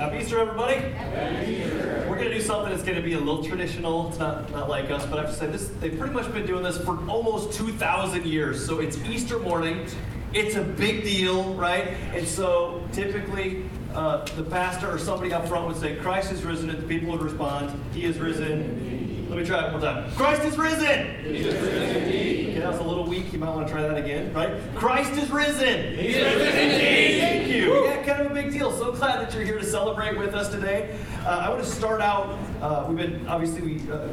Happy Easter, everybody. Happy Easter. We're going to do something that's going to be a little traditional. It's not like us, but I have to say, they've pretty much been doing this for almost 2,000 years. So it's Easter morning. It's a big deal, right? And so typically the pastor or somebody up front would say, Christ is risen, and the people would respond, He is risen. Let me try it one more time. Christ is risen. He is risen indeed. Okay, that was a little weak. You might want to try that again, right? Christ is risen. He is risen indeed. Thank you. Woo. Yeah, kind of a big deal. So glad that you're here to celebrate with us today. I want to start out.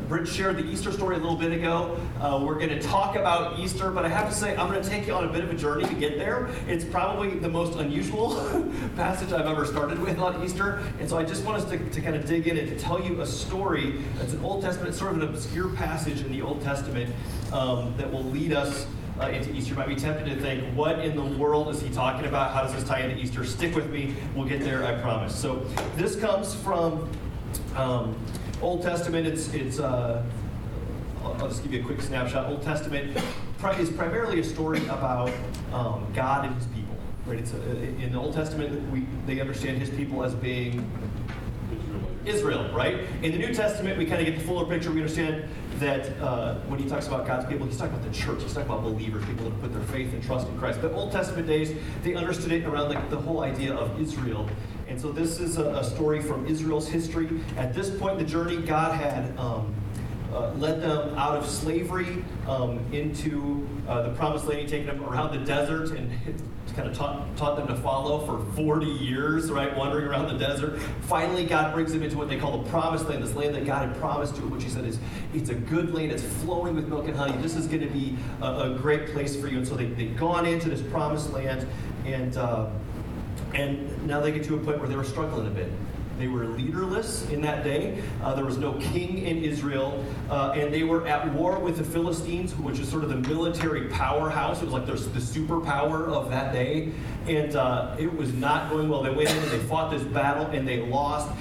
Britt shared the Easter story a little bit ago. We're going to talk about Easter, but I have to say I'm going to take you on a bit of a journey to get there. It's probably the most unusual passage I've ever started with on Easter, and so I just want us to kind of dig in and to tell you a story. It's an Old Testament, it's sort of an obscure passage in the Old Testament that will lead us into Easter. You might be tempted to think, what in the world is he talking about? How does this tie into Easter? Stick with me. We'll get there, I promise. So this comes from Old Testament. I'll just give you a quick snapshot. Old Testament is primarily a story about God and His people. Right? In the Old Testament, they understand His people as being Israel, right? In the New Testament, we kind of get the fuller picture. We understand that when he talks about God's people, he's talking about the church. He's talking about believers, people that put their faith and trust in Christ. But Old Testament days, they understood it around the whole idea of Israel. And so this is a story from Israel's history. At this point in the journey, God had led them out of slavery into the Promised Land, taking them around the desert, and kind of taught them to follow for 40 years, right, wandering around the desert. Finally, God brings them into what they call the Promised Land, this land that God had promised to them, which He said is, it's a good land, it's flowing with milk and honey. This is going to be a great place for you. And so they've gone into this Promised Land, and now they get to a point where they were struggling a bit. They were leaderless in that day. There was no king in Israel. And they were at war with the Philistines, which is sort of the military powerhouse. It was like the superpower of that day. And it was not going well. They went in and they fought this battle, and they lost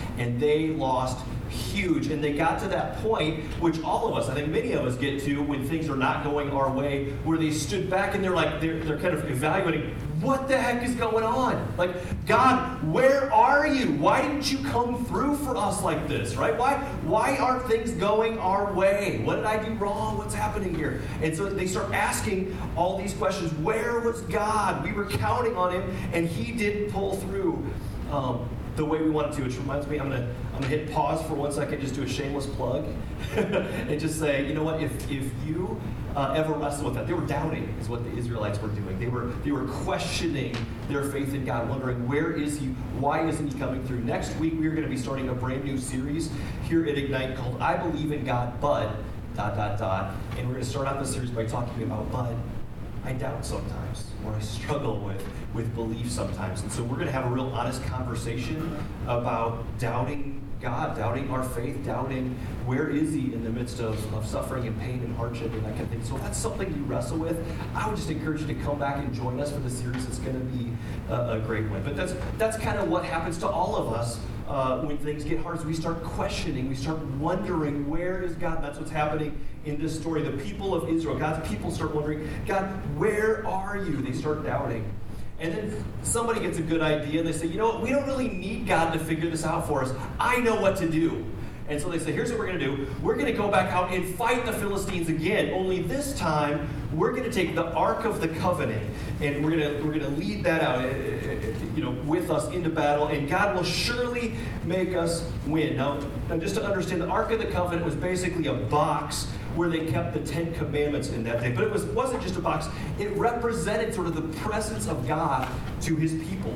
huge. And they got to that point, which all of us, I think many of us get to when things are not going our way, where they stood back and they're kind of evaluating, what the heck is going on? Like, God, where are you? Why didn't you come through for us like this, right? Why aren't things going our way? What did I do wrong? What's happening here? And so they start asking all these questions. Where was God? We were counting on Him, and He didn't pull through the way we wanted to, which reminds me, I'm gonna hit pause for one second, just do a shameless plug, and just say, you know what, if you ever wrestle with that, they were doubting is what the Israelites were doing. They were questioning their faith in God, wondering, where is He? Why isn't He coming through? Next week, we are going to be starting a brand new series here at Ignite called I Believe in God, But ... And we're going to start out this series by talking about but I doubt sometimes, or I struggle with belief sometimes. And so we're going to have a real honest conversation about doubting God, doubting our faith, doubting where is He in the midst of suffering and pain and hardship and that kind of thing. So if that's something you wrestle with, I would just encourage you to come back and join us for the series. It's going to be a great one. But that's kind of what happens to all of us when things get hard. So we start questioning, we start wondering, where is God? That's what's happening in this story. The people of Israel, God's people start wondering, God, where are you? They start doubting. And then somebody gets a good idea, and they say, you know what, we don't really need God to figure this out for us. I know what to do. And so they say, here's what we're going to do. We're going to go back out and fight the Philistines again, only this time we're going to take the Ark of the Covenant, and we're going to lead that out, you know, with us into battle, and God will surely make us win. Now just to understand, the Ark of the Covenant was basically a box where they kept the Ten Commandments in that day. But it wasn't just a box. It represented sort of the presence of God to His people.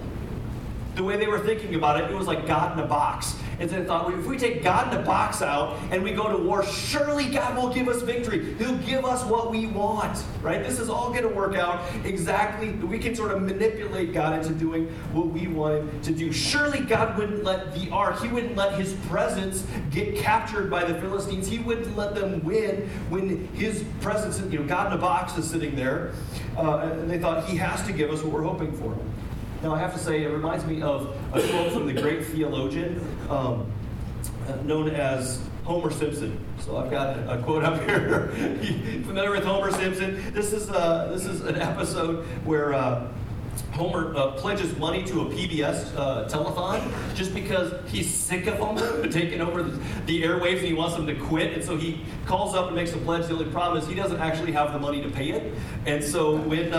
The way they were thinking about it, it was like God in a box. And so they thought, if we take God in a box out and we go to war, surely God will give us victory. He'll give us what we want, right? This is all going to work out exactly. We can sort of manipulate God into doing what we want Him to do. Surely God wouldn't let the ark, He wouldn't let His presence get captured by the Philistines. He wouldn't let them win when His presence, you know, God in a box is sitting there. And they thought, He has to give us what we're hoping for. Now, I have to say, it reminds me of a quote from the great theologian known as Homer Simpson. So I've got a quote up here. Familiar with Homer Simpson? This is an episode where Homer pledges money to a PBS telethon just because he's sick of Homer taking over the airwaves and he wants him to quit. And so he calls up and makes a pledge. The only problem is he doesn't actually have the money to pay it. And so when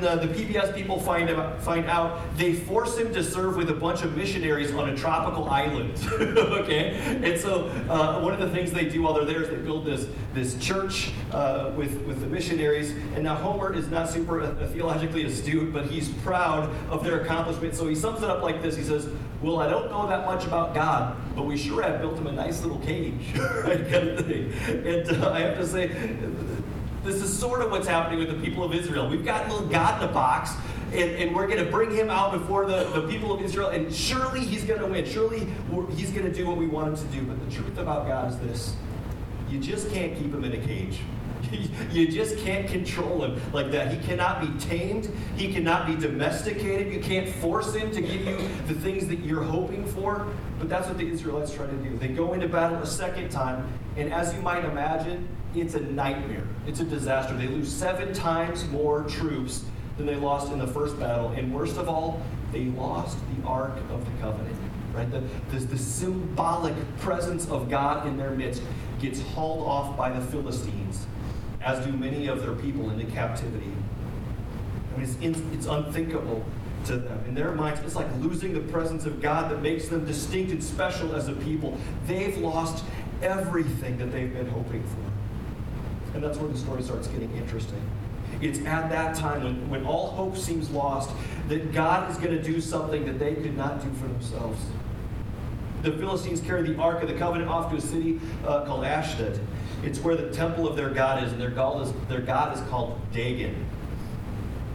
the PBS people find out, they force him to serve with a bunch of missionaries on a tropical island. Okay? And so one of the things they do while they're there is they build this church with the missionaries. And now Homer is not super theologically astute, but he's proud of their accomplishment. So he sums it up like this. He says, well, I don't know that much about God, but we sure have built him a nice little cage. Right? Kind of thing. And I have to say, this is sort of what's happening with the people of Israel. We've got little God in a box, and we're going to bring him out before the people of Israel, and surely he's going to win. Surely he's going to do what we want him to do. But the truth about God is this. You just can't keep him in a cage. You just can't control him like that. He cannot be tamed. He cannot be domesticated. You can't force him to give you the things that you're hoping for. But that's what the Israelites try to do. They go into battle a second time, and as you might imagine, it's a nightmare. It's a disaster. They lose 7 times more troops than they lost in the first battle. And worst of all, they lost the Ark of the Covenant. Right? The symbolic presence of God in their midst gets hauled off by the Philistines, as do many of their people, into captivity. I mean, it's unthinkable to them. In their minds, it's like losing the presence of God that makes them distinct and special as a people. They've lost everything that they've been hoping for. And that's where the story starts getting interesting. It's at that time when all hope seems lost that God is going to do something that they could not do for themselves. The Philistines carry the Ark of the Covenant off to a city called Ashdod. It's where the temple of their god is, and their god is called Dagon.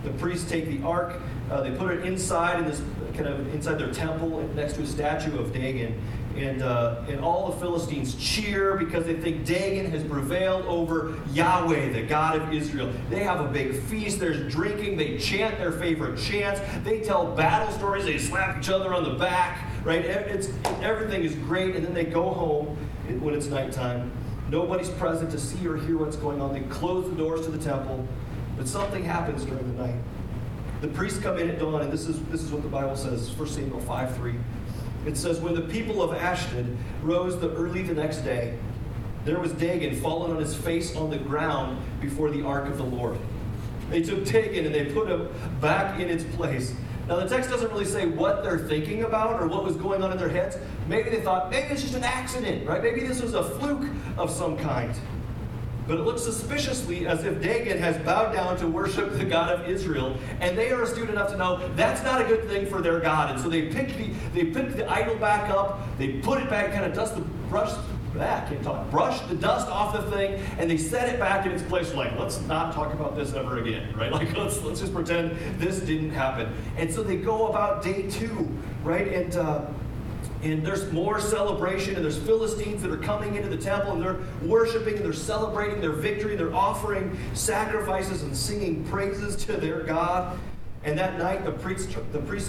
The priests take the ark, they put it inside their temple, next to a statue of Dagon, and all the Philistines cheer because they think Dagon has prevailed over Yahweh, the God of Israel. They have a big feast. There's drinking. They chant their favorite chants. They tell battle stories. They slap each other on the back. Right? Everything is great, and then they go home when it's nighttime. Nobody's present to see or hear what's going on. They close the doors to the temple, but something happens during the night. The priests come in at dawn, and this is what the Bible says, 1 Samuel 5:3. It says, when the people of Ashdod rose early the next day, there was Dagon fallen on his face on the ground before the ark of the Lord. They took Dagon and they put him back in its place. Now, the text doesn't really say what they're thinking about or what was going on in their heads. Maybe they thought, maybe it's just an accident, right? Maybe this was a fluke of some kind. But it looks suspiciously as if Dagon has bowed down to worship the God of Israel, and they are astute enough to know that's not a good thing for their God. And so they pick the idol back up, they put it back, kind of brush the dust off the thing, and they set it back in its place. Like, let's not talk about this ever again, right? Like, let's just pretend this didn't happen. And so they go about day 2, right? And there's more celebration, and there's Philistines that are coming into the temple, and they're worshiping, and they're celebrating their victory, they're offering sacrifices and singing praises to their God. And that night, the priests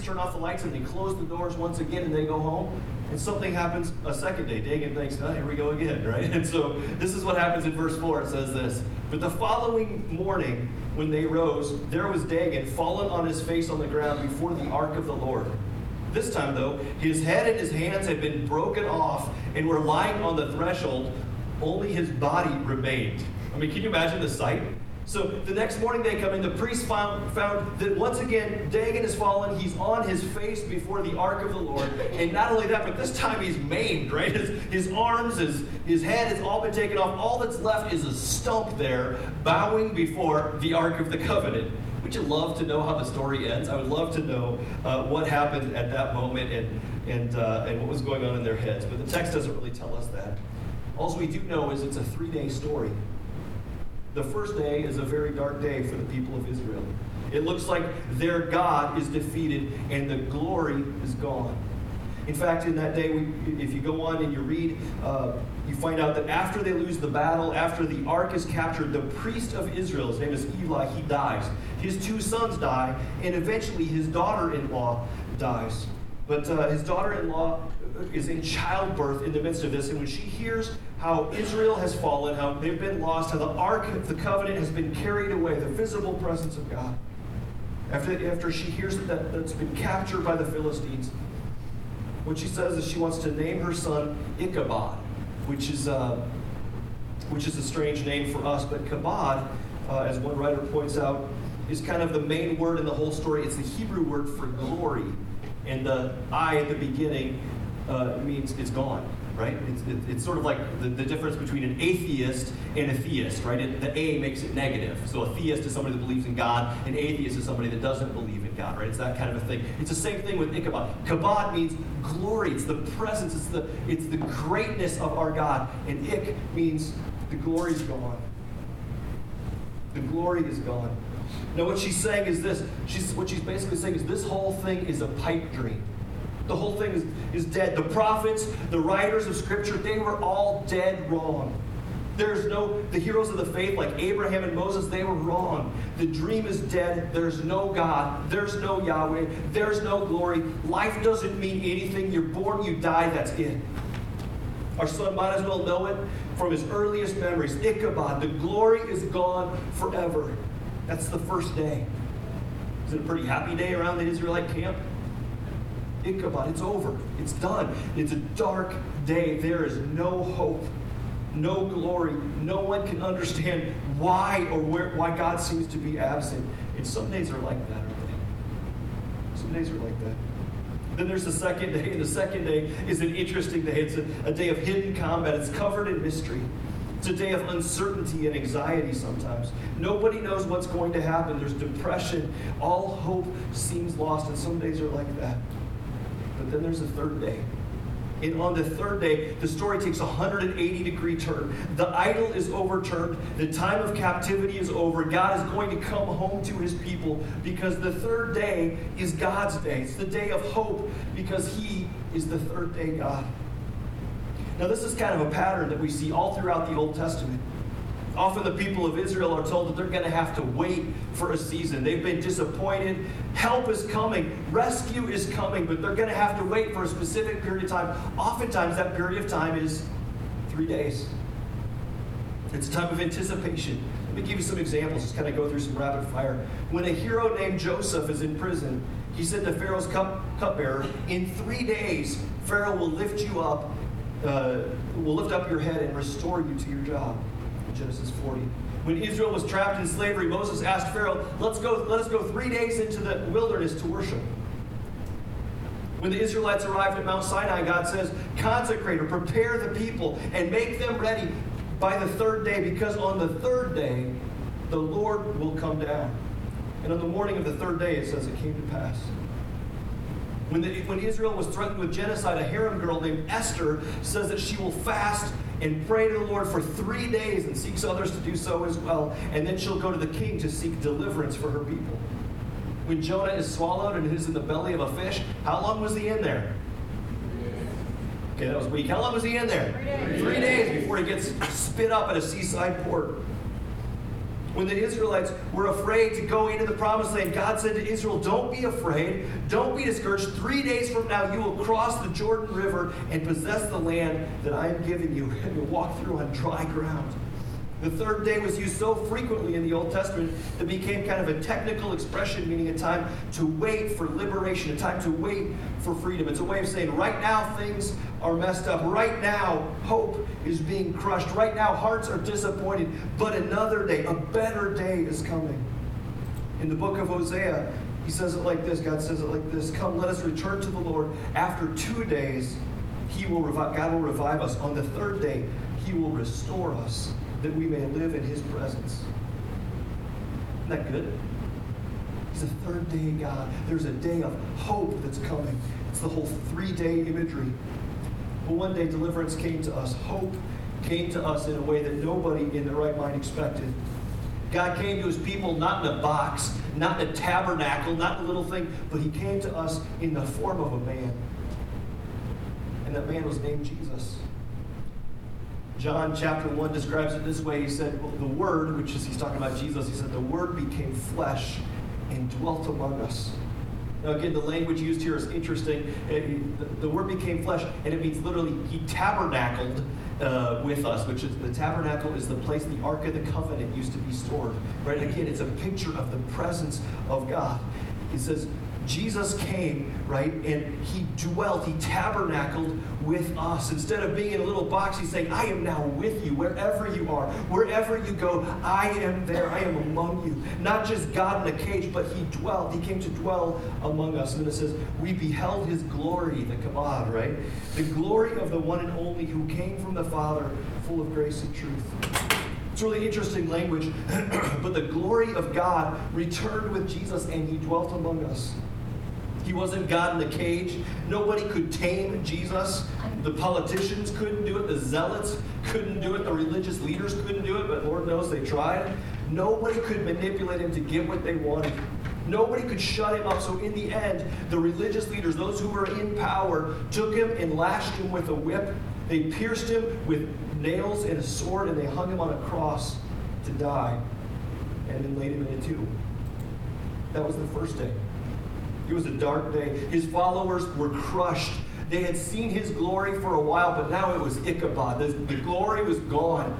turn off the lights, and they close the doors once again, and they go home. And something happens a second day. Dagon thinks, oh, here we go again, right? And so this is what happens in verse 4. It says this. But the following morning, when they rose, there was Dagon fallen on his face on the ground before the ark of the Lord. This time, though, his head and his hands had been broken off and were lying on the threshold. Only his body remained. I mean, can you imagine the sight? So the next morning they come in, the priest found that once again Dagon has fallen, he's on his face before the ark of the Lord, and not only that, but this time he's maimed, right? His arms, his head has all been taken off, all that's left is a stump there, bowing before the ark of the covenant. Would you love to know how the story ends? I would love to know what happened at that moment and what was going on in their heads, but the text doesn't really tell us that. All we do know is it's a 3-day story. The first day is a very dark day for the people of Israel. It looks like their God is defeated and the glory is gone. In fact, in that day, if you go on and you read, you find out that after they lose the battle, after the ark is captured, the priest of Israel, his name is Eli, he dies. His 2 sons die, and eventually his daughter-in-law dies. But his daughter-in-law is in childbirth in the midst of this, and when she hears how Israel has fallen, how they've been lost, how the Ark of the Covenant has been carried away, the visible presence of God, After she hears that it's been captured by the Philistines, what she says is she wants to name her son Ichabod, which is a strange name for us. But kabod, as one writer points out, is kind of the main word in the whole story. It's the Hebrew word for glory, and the I at the beginning means it's gone. Right? It's sort of like the difference between an atheist and a theist, right? The A makes it negative. So a theist is somebody that believes in God. An atheist is somebody that doesn't believe in God, right? It's that kind of a thing. It's the same thing with Ichabod. Kabod means glory. It's the presence. It's the greatness of our God. And Ik means the glory's gone. The glory is gone. Now what she's saying is this. What she's basically saying is this whole thing is a pipe dream. The whole thing is dead. The prophets, the writers of Scripture, they were all dead wrong. The heroes of the faith like Abraham and Moses, they were wrong. The dream is dead. There's no God. There's no Yahweh. There's no glory. Life doesn't mean anything. You're born, you die, that's it. Our son might as well know it from his earliest memories. Ichabod, the glory is gone forever. That's the first day. Is it a pretty happy day around the Israelite camp? Ichabod, it's over. It's done. It's a dark day. There is no hope, no glory. No one can understand why or why God seems to be absent. And some days are like that, aren't they? Some days are like that. Then there's the second day, and the second day is an interesting day. It's a day of hidden combat. It's covered in mystery. It's a day of uncertainty and anxiety sometimes. Nobody knows what's going to happen. There's depression. All hope seems lost, and some days are like that. But then there's the third day. And on the third day, the story takes a 180-degree turn. The idol is overturned. The time of captivity is over. God is going to come home to his people because the third day is God's day. It's the day of hope because he is the third day God. Now, this is kind of a pattern that we see all throughout the Old Testament. Often the people of Israel are told that they're going to have to wait for a season. They've been disappointed. Help is coming. Rescue is coming. But they're going to have to wait for a specific period of time. Oftentimes that period of time is 3 days. It's a time of anticipation. Let me give you some examples. Just kind of go through some rapid fire. When a hero named Joseph is in prison, he said to Pharaoh's cupbearer, in 3 days, Pharaoh will lift you up, will lift up your head and restore you to your job. Genesis 40. When Israel was trapped in slavery, Moses asked Pharaoh, let us go 3 days into the wilderness to worship. When the Israelites arrived at Mount Sinai, God says, consecrate or prepare the people and make them ready by the third day, because on the third day, the Lord will come down. And on the morning of the third day, it says it came to pass. When Israel was threatened with genocide, a harem girl named Esther says that she will fast and pray to the Lord for 3 days and seeks others to do so as well. And then she'll go to the king to seek deliverance for her people. When Jonah is swallowed and is in the belly of a fish, how long was he in there? Okay, that was weak. How long was he in there? 3 days. 3 days before he gets spit up at a seaside port. When the Israelites were afraid to go into the promised land, God said to Israel, don't be afraid, don't be discouraged. 3 days from now, you will cross the Jordan River and possess the land that I am giving you, and you'll walk through on dry ground. The third day was used so frequently in the Old Testament that it became kind of a technical expression, meaning a time to wait for liberation, a time to wait for freedom. It's a way of saying, right now things are messed up. Right now hope is being crushed. Right now hearts are disappointed. But another day, a better day is coming. In the book of Hosea, he says it like this. God says it like this. Come, let us return to the Lord. After 2 days, God will revive us. On the third day, he will restore us, that we may live in his presence. Isn't that good? It's the third day in God. There's a day of hope that's coming. It's the whole 3-day imagery. But one day deliverance came to us. Hope came to us in a way that nobody in their right mind expected. God came to his people not in a box, not in a tabernacle, not in a little thing, but he came to us in the form of a man. And that man was named Jesus. John chapter 1 describes it this way. He said, the Word, he's talking about Jesus, he said, the Word became flesh and dwelt among us. Again, the language used here is interesting. The Word became flesh, and it means literally he tabernacled with us, which is the tabernacle is the place the Ark of the Covenant used to be stored. Right? Again, it's a picture of the presence of God. It says Jesus came, right, and he dwelt, he tabernacled with us. Instead of being in a little box, he's saying, I am now with you wherever you are. Wherever you go, I am there. I am among you. Not just God in a cage, but he dwelt. He came to dwell among us. And then it says, we beheld his glory, the kabod, right? The glory of the one and only who came from the Father, full of grace and truth. It's really interesting language, but the glory of God returned with Jesus, and he dwelt among us. He wasn't God in a cage. Nobody could tame Jesus. The politicians couldn't do it. The zealots couldn't do it. The religious leaders couldn't do it, but Lord knows they tried. Nobody could manipulate him to get what they wanted. Nobody could shut him up. So in the end, the religious leaders, those who were in power, took him and lashed him with a whip. They pierced him with nails and a sword, and they hung him on a cross to die, and then laid him in a tomb. That was the first day. It was a dark day. His followers were crushed. They had seen his glory for a while, but now it was Ichabod. The glory was gone.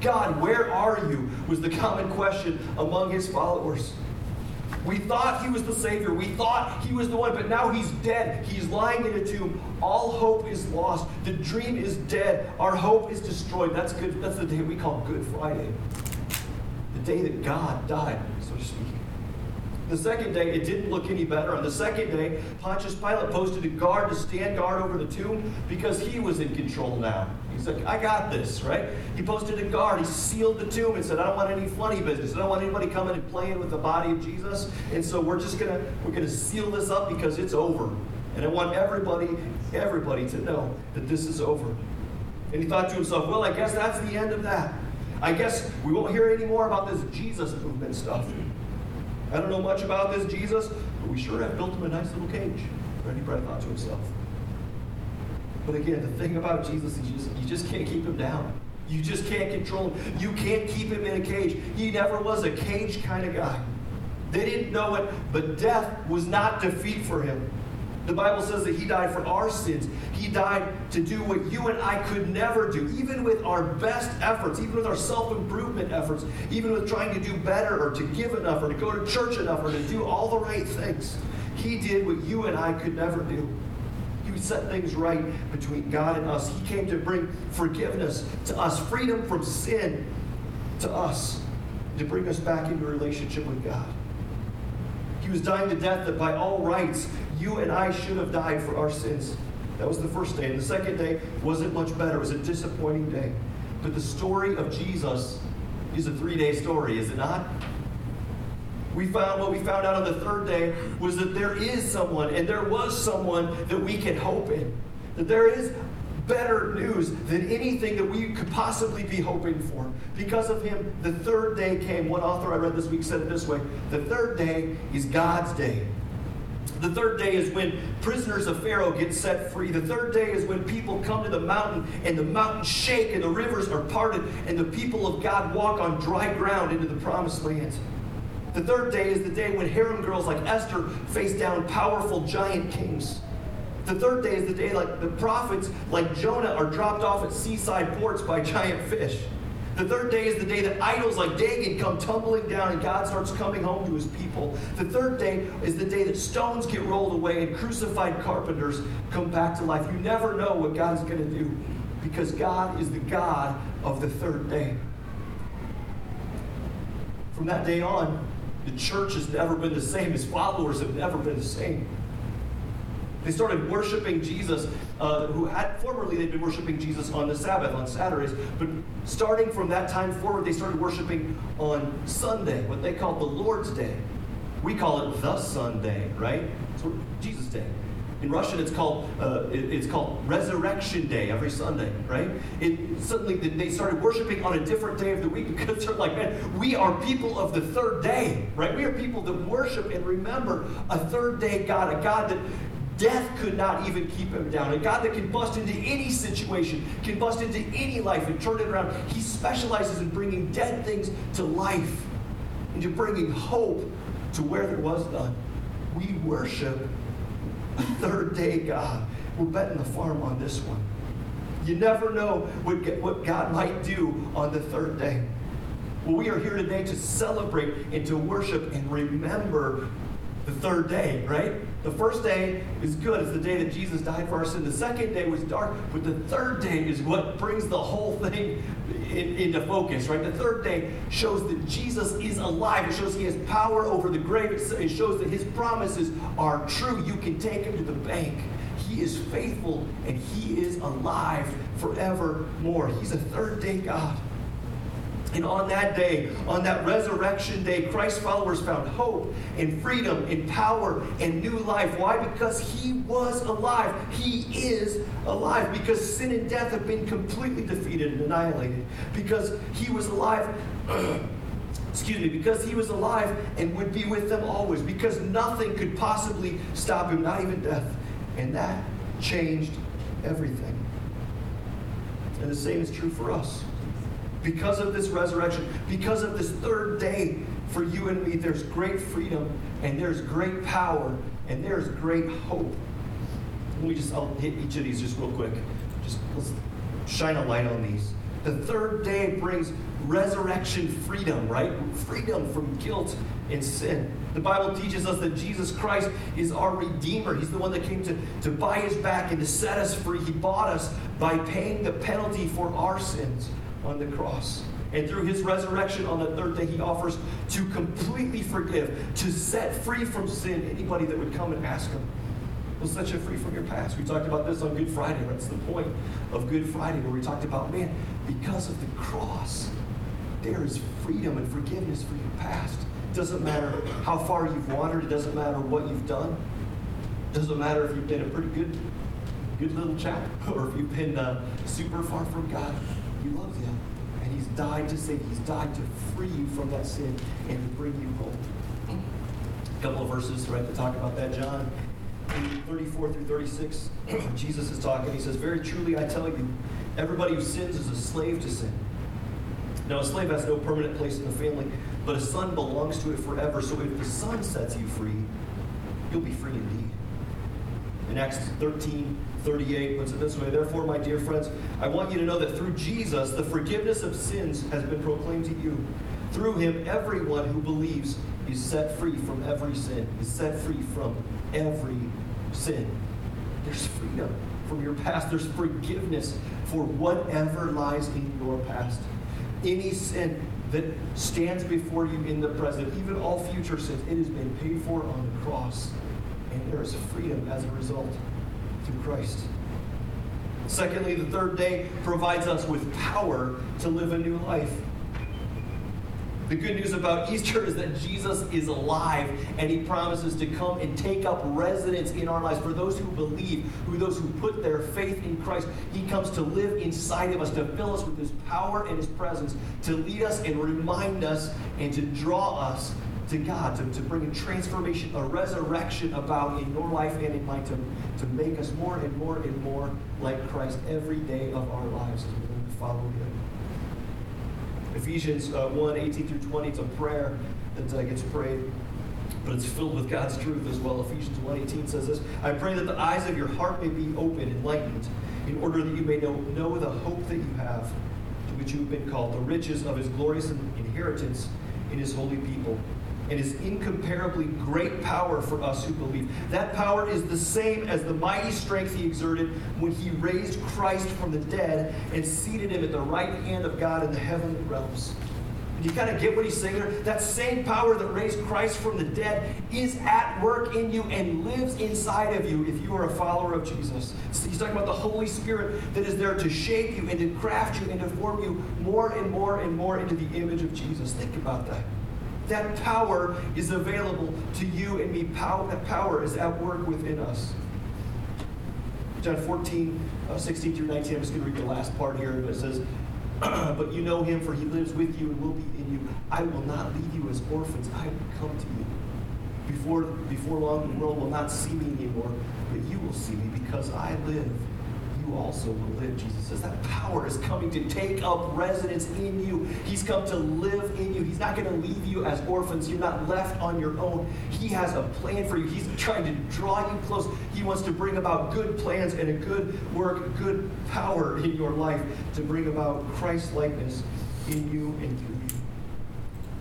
God, where are you? Was the common question among his followers. We thought he was the Savior. We thought he was the one, but now he's dead. He's lying in a tomb. All hope is lost. The dream is dead. Our hope is destroyed. That's good. That's the day we call Good Friday, the day that God died, so to speak. The second day, it didn't look any better. On the second day, Pontius Pilate posted a guard to stand guard over the tomb because he was in control now. He's like, I got this, right? He posted a guard. He sealed the tomb and said, I don't want any funny business. I don't want anybody coming and playing with the body of Jesus. And so we're gonna seal this up because it's over. And I want everybody to know that this is over. And he thought to himself, well, I guess that's the end of that. I guess we won't hear any more about this Jesus movement stuff. I don't know much about this Jesus, but we sure have built him a nice little cage. Right? He probably thought to himself. But again, the thing about Jesus is you just can't keep him down. You just can't control him. You can't keep him in a cage. He never was a cage kind of guy. They didn't know it, but death was not defeat for him. The Bible says that he died for our sins. He died to do what you and I could never do, even with our best efforts, even with our self-improvement efforts, even with trying to do better or to give enough or to go to church enough or to do all the right things. He did what you and I could never do. He set things right between God and us. He came to bring forgiveness to us, freedom from sin to us, to bring us back into a relationship with God. He was dying to death that by all rights, you and I should have died for our sins. That was the first day. And the second day wasn't much better. It was a disappointing day. But the story of Jesus is a three-day story, is it not? What we found out on the third day was that there is someone, and there was someone that we can hope in. That there is better news than anything that we could possibly be hoping for. Because of him, the third day came. One author I read this week said it this way: the third day is God's day. The third day is when prisoners of Pharaoh get set free. The third day is when people come to the mountain and the mountains shake and the rivers are parted and the people of God walk on dry ground into the promised land. The third day is the day when harem girls like Esther face down powerful giant kings. The third day is the day like the prophets like Jonah are dropped off at seaside ports by giant fish. The third day is the day that idols like Dagon come tumbling down and God starts coming home to his people. The third day is the day that stones get rolled away and crucified carpenters come back to life. You never know what God's going to do because God is the God of the third day. From that day on, the church has never been the same. His followers have never been the same. They started worshiping Jesus, formerly they'd been worshiping Jesus on the Sabbath, on Saturdays. But starting from that time forward, they started worshiping on Sunday, what they called the Lord's Day. We call it the Sunday, right? It's Jesus' Day. In Russian, it's called Resurrection Day every Sunday, right? Suddenly they started worshiping on a different day of the week because they're like, man, we are people of the third day, right? We are people that worship and remember a third day God, a God that death could not even keep him down. A God that can bust into any situation, can bust into any life and turn it around. He specializes in bringing dead things to life and to bringing hope to where there was none. we worship a third-day God. We're betting the farm on this one. You never know what God might do on the third day. Well, we are here today to celebrate and to worship and remember the third day, right? The first day is good. It's the day that Jesus died for our sin. The second day was dark, but the third day is what brings the whole thing into focus, right? The third day shows that Jesus is alive. It shows he has power over the grave. It shows that his promises are true. You can take him to the bank. He is faithful, and he is alive forevermore. He's a third-day God. And on that day, on that resurrection day, Christ's followers found hope and freedom and power and new life. Why? Because he was alive. He is alive. Because sin and death have been completely defeated and annihilated. Because he was alive. Because he was alive and would be with them always. Because nothing could possibly stop him, not even death. And that changed everything. And the same is true for us. Because of this resurrection, because of this third day for you and me, there's great freedom, and there's great power, and there's great hope. I'll hit each of these just real quick. Let's shine a light on these. The third day brings resurrection freedom, right? Freedom from guilt and sin. The Bible teaches us that Jesus Christ is our Redeemer. He's the one that came to buy us back and to set us free. He bought us by paying the penalty for our sins on the cross. And through his resurrection on the third day, he offers to completely forgive, to set free from sin anybody that would come and ask him. Well, set you free from your past. We talked about this on Good Friday. That's the point of Good Friday, where we talked about, man, because of the cross, there is freedom and forgiveness for your past. It doesn't matter how far you've wandered. It doesn't matter what you've done. It doesn't matter if you've been a pretty good little chap or if you've been super far from God. He loves you, and he's died to save you. He's died to free you from that sin and to bring you home. A couple of verses, right, to talk about that. John 34 through 36, Jesus is talking. He says, "Very truly I tell you, everybody who sins is a slave to sin. Now a slave has no permanent place in the family, but a son belongs to it forever. So if the son sets you free, you'll be free indeed." In Acts 13:38 puts it this way, "Therefore, my dear friends, I want you to know that through Jesus, the forgiveness of sins has been proclaimed to you. Through him, everyone who believes is set free from every sin." Is set free from every sin. There's freedom from your past. There's forgiveness for whatever lies in your past. Any sin that stands before you in the present, even all future sins, it has been paid for on the cross. And there is freedom as a result through Christ. Secondly, the third day provides us with power to live a new life. The good news about Easter is that Jesus is alive, and he promises to come and take up residence in our lives. For those who believe, those who put their faith in Christ, he comes to live inside of us, to fill us with his power and his presence, to lead us and remind us and to draw us to God, to bring a transformation, a resurrection about in your life and in mine, to make us more and more and more like Christ every day of our lives, to learn to follow him. Ephesians 1:18-20, it's a prayer that gets prayed, but it's filled with God's truth as well. Ephesians 1:18 says this, "I pray that the eyes of your heart may be open, enlightened, in order that you may know the hope that you have, to which you have been called, the riches of his glorious inheritance in his holy people, and his incomparably great power for us who believe." That power is the same as the mighty strength he exerted when he raised Christ from the dead and seated him at the right hand of God in the heavenly realms. You kind of get what he's saying there? That same power that raised Christ from the dead is at work in you and lives inside of you if you are a follower of Jesus. So he's talking about the Holy Spirit that is there to shape you and to craft you and to form you more and more and more into the image of Jesus. Think about that. That power is available to you and me. That power is at work within us. John 14:16-19. I'm just going to read the last part here. But it says, "But you know him, for he lives with you and will be in you. I will not leave you as orphans. I will come to you. Before long, the world will not see me anymore, but you will see me because I live. You all also will live, Jesus says. That power is coming to take up residence in you. He's come to live in you. He's not going to leave you as orphans. You're not left on your own. He has a plan for you. He's trying to draw you close. He wants to bring about good plans and a good work, good power in your life to bring about Christ-likeness in you and through you.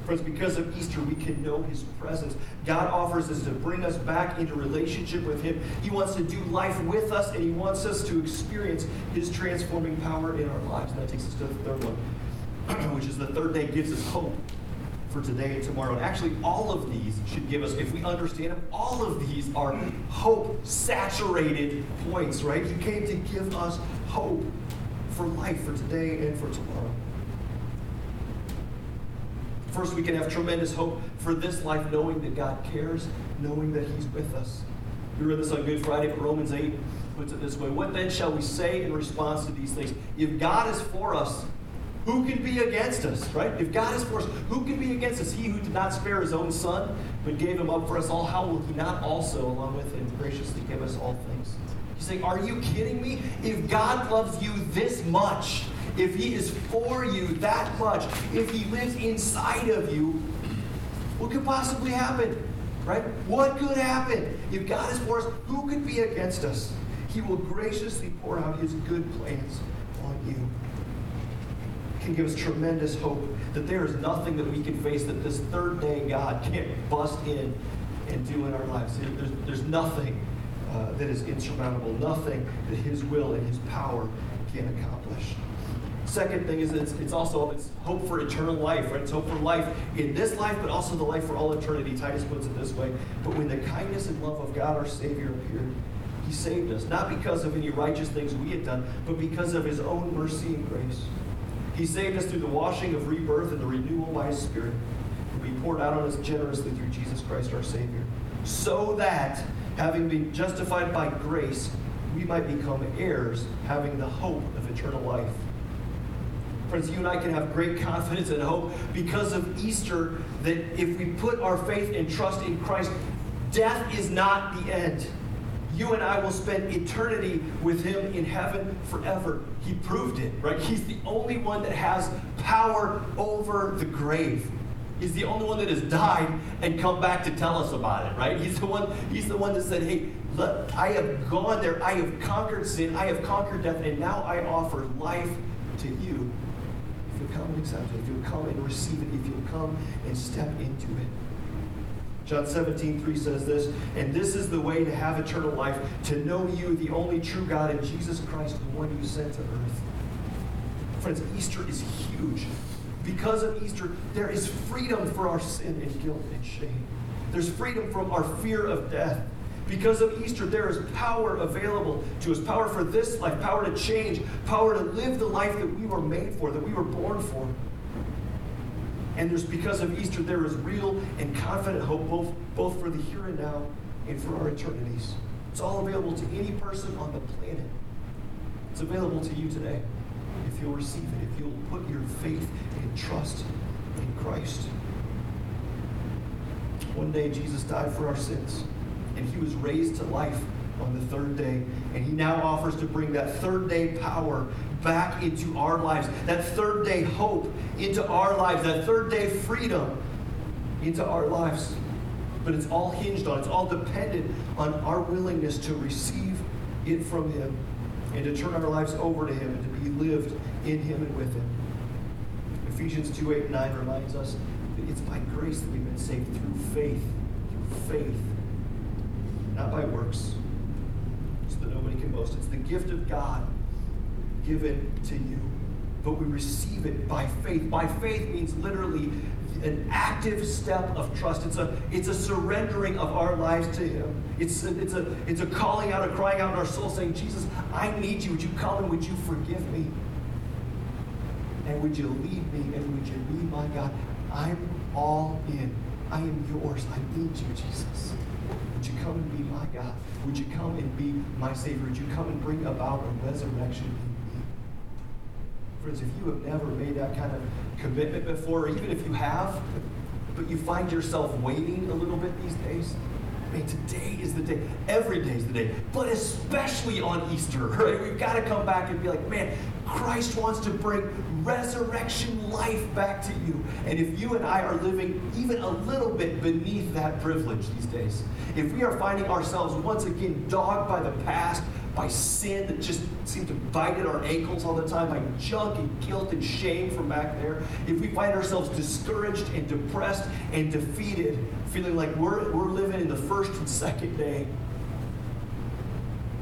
Friends, because of Easter, we can know his presence. God offers us to bring us back into relationship with him. He wants to do life with us, and he wants us to experience his transforming power in our lives. And that takes us to the third one, which is the third day gives us hope for today and tomorrow. And actually, all of these should give us, if we understand them, all of these are hope-saturated points, right? He came to give us hope for life, for today and for tomorrow. First, we can have tremendous hope for this life, knowing that God cares, knowing that he's with us. We read this on Good Friday, but Romans 8 puts it this way. What then shall we say in response to these things? If God is for us, who can be against us, right? If God is for us, who can be against us? He who did not spare his own son, but gave him up for us all, how will he not also, along with him, graciously give us all things? He's saying, are you kidding me? If God loves you this much, if he is for you that much, if he lives inside of you, what could possibly happen, right? What could happen? If God is for us, who could be against us? He will graciously pour out his good plans on you. He can give us tremendous hope that there is nothing that we can face that this third day God can't bust in and do in our lives. There's nothing that is insurmountable, nothing that his will and his power can accomplish. Second thing is it's also hope for eternal life, right? It's hope for life in this life, but also the life for all eternity. Titus puts it this way. But when the kindness and love of God our Savior appeared, he saved us, not because of any righteous things we had done, but because of his own mercy and grace. He saved us through the washing of rebirth and the renewal by his Spirit, who he poured out on us generously through Jesus Christ our Savior, so that, having been justified by grace, we might become heirs, having the hope of eternal life. Friends, you and I can have great confidence and hope because of Easter, that if we put our faith and trust in Christ, death is not the end. You and I will spend eternity with him in heaven forever. He proved it, right? He's the only one that has power over the grave. He's the only one that has died and come back to tell us about it, right? He's the one that said, hey, look, I have gone there. I have conquered sin. I have conquered death. And now I offer life to you. Come and accept it, if you'll come and receive it, if you'll come and step into it. John 17:3 says this, and this is the way to have eternal life, to know you, the only true God, and Jesus Christ, the one you sent to earth. Friends, Easter is huge. Because of Easter, there is freedom for our sin and guilt and shame. There's freedom from our fear of death. Because of Easter, there is power available to us, power for this life, power to change, power to live the life that we were made for, that we were born for. And because of Easter, there is real and confident hope, both for the here and now and for our eternities. It's all available to any person on the planet. It's available to you today if you'll receive it, if you'll put your faith and trust in Christ. One day, Jesus died for our sins. And he was raised to life on the third day. And he now offers to bring that third day power back into our lives, that third day hope into our lives, that third day freedom into our lives. But it's all hinged on, it's all dependent on our willingness to receive it from him and to turn our lives over to him and to be lived in him and with him. Ephesians 2:8-9 reminds us that it's by grace that we've been saved through faith. Not by works, so that nobody can boast. It's the gift of God given to you, but we receive it by faith. By faith means literally an active step of trust. It's a surrendering of our lives to him. It's a calling out, a crying out in our soul saying, Jesus, I need you. Would you come and would you forgive me? And would you lead me? And would you be my God? I'm all in. I am yours. I need you, Jesus. Would you come and be my God? Would you come and be my Savior? Would you come and bring about a resurrection in me? Friends, if you have never made that kind of commitment before, or even if you have, but you find yourself waiting a little bit these days, Hey, today is the day. Every day is the day, but especially on Easter, right? We've got to come back and be like, man, Christ wants to bring resurrection life back to you. And if you and I are living even a little bit beneath that privilege these days, if we are finding ourselves once again dogged by the past, by sin that just seemed to bite at our ankles all the time, by junk and guilt and shame from back there, if we find ourselves discouraged and depressed and defeated, feeling like we're living in the first and second day,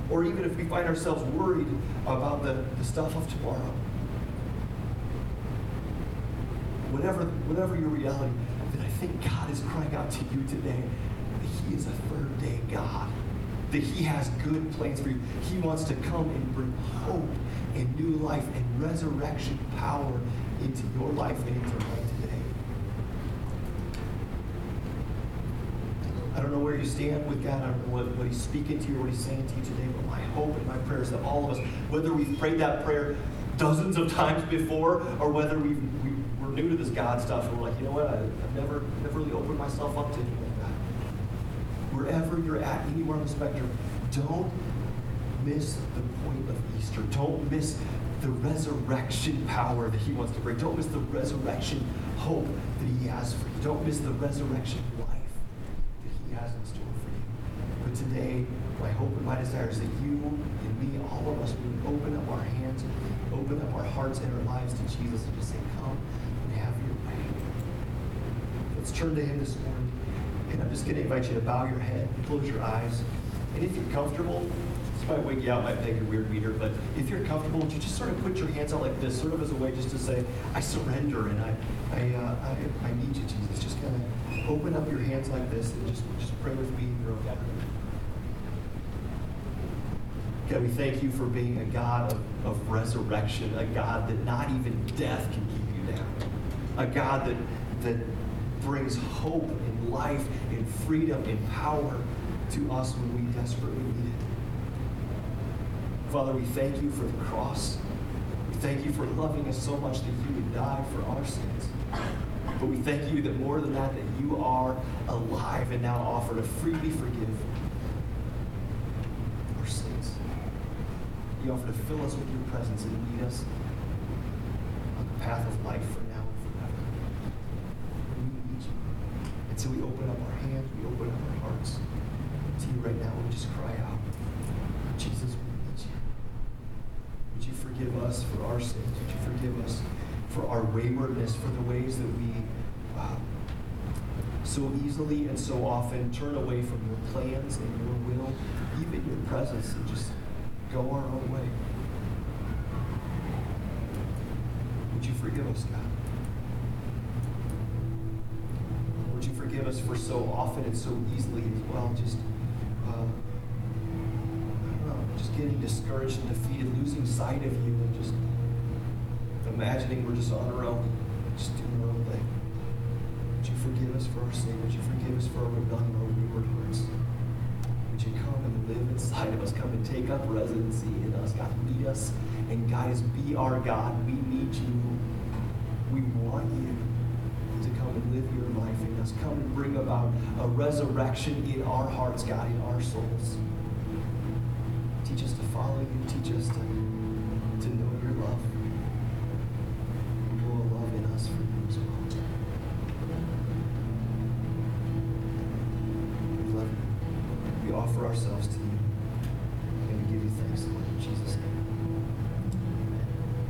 or even if we find ourselves worried about the stuff of tomorrow, whatever your reality, then I think God is crying out to you today that He is a third-day God, that He has good plans for you. He wants to come and bring hope and new life and resurrection power into your life and into life today. I don't know where you stand with God. I don't know what He's speaking to you or what He's saying to you today, but my hope and my prayer is that all of us, whether we've prayed that prayer dozens of times before or whether we're new to this God stuff and we're like, you know what, I've never really opened myself up to anything like that. Wherever you're at, anywhere on the spectrum, don't miss the point of Easter. Don't miss the resurrection power that He wants to bring. Don't miss the resurrection hope that He has for you. Don't miss the resurrection life that He has in store for you. But today, my hope and my desire is that you and me, all of us, we would open up our hands, open up our hearts and our lives to Jesus and just say, come and have your way. Let's turn to Him this morning. And I'm just going to invite you to bow your head, close your eyes. And if you're comfortable, this might wake you out, might make you a weird reader, but if you're comfortable, would you just sort of put your hands out like this, sort of as a way just to say, I surrender and I need you, Jesus. Just kind of open up your hands like this and just pray with me in your own gathering. God, we thank you for being a God of resurrection, a God that not even death can keep you down, a God that brings hope and life and freedom and power to us when we desperately need it. Father, we thank you for the cross. We thank you for loving us so much that you would die for our sins. But we thank you that more than that, that you are alive and now offer to freely forgive our sins. You offer to fill us with your presence and lead us on the path of life for now. And so we open up our hands, we open up our hearts to you right now. We just cry out, Jesus, we need you. Would you forgive us for our sins? Would you forgive us for our waywardness, for the ways that we so easily and so often turn away from your plans and your will, even your presence, and just go our own way? Would you forgive us, God? Forgive us for so often and so easily as well, just just getting discouraged and defeated, losing sight of you and just imagining we're just on our own, just doing our own thing. Would you forgive us for our sin? Would you forgive us for our rebellion, our wayward hearts? Would you come and live inside of us, come and take up residency in us? God, lead us and guide us. Be our God. We need you. We want you to come and live your life in us. Come and bring about a resurrection in our hearts, God, in our souls. Teach us to follow you. Teach us to know your love. And grow a love in us for you as well. We love you. We offer ourselves to you.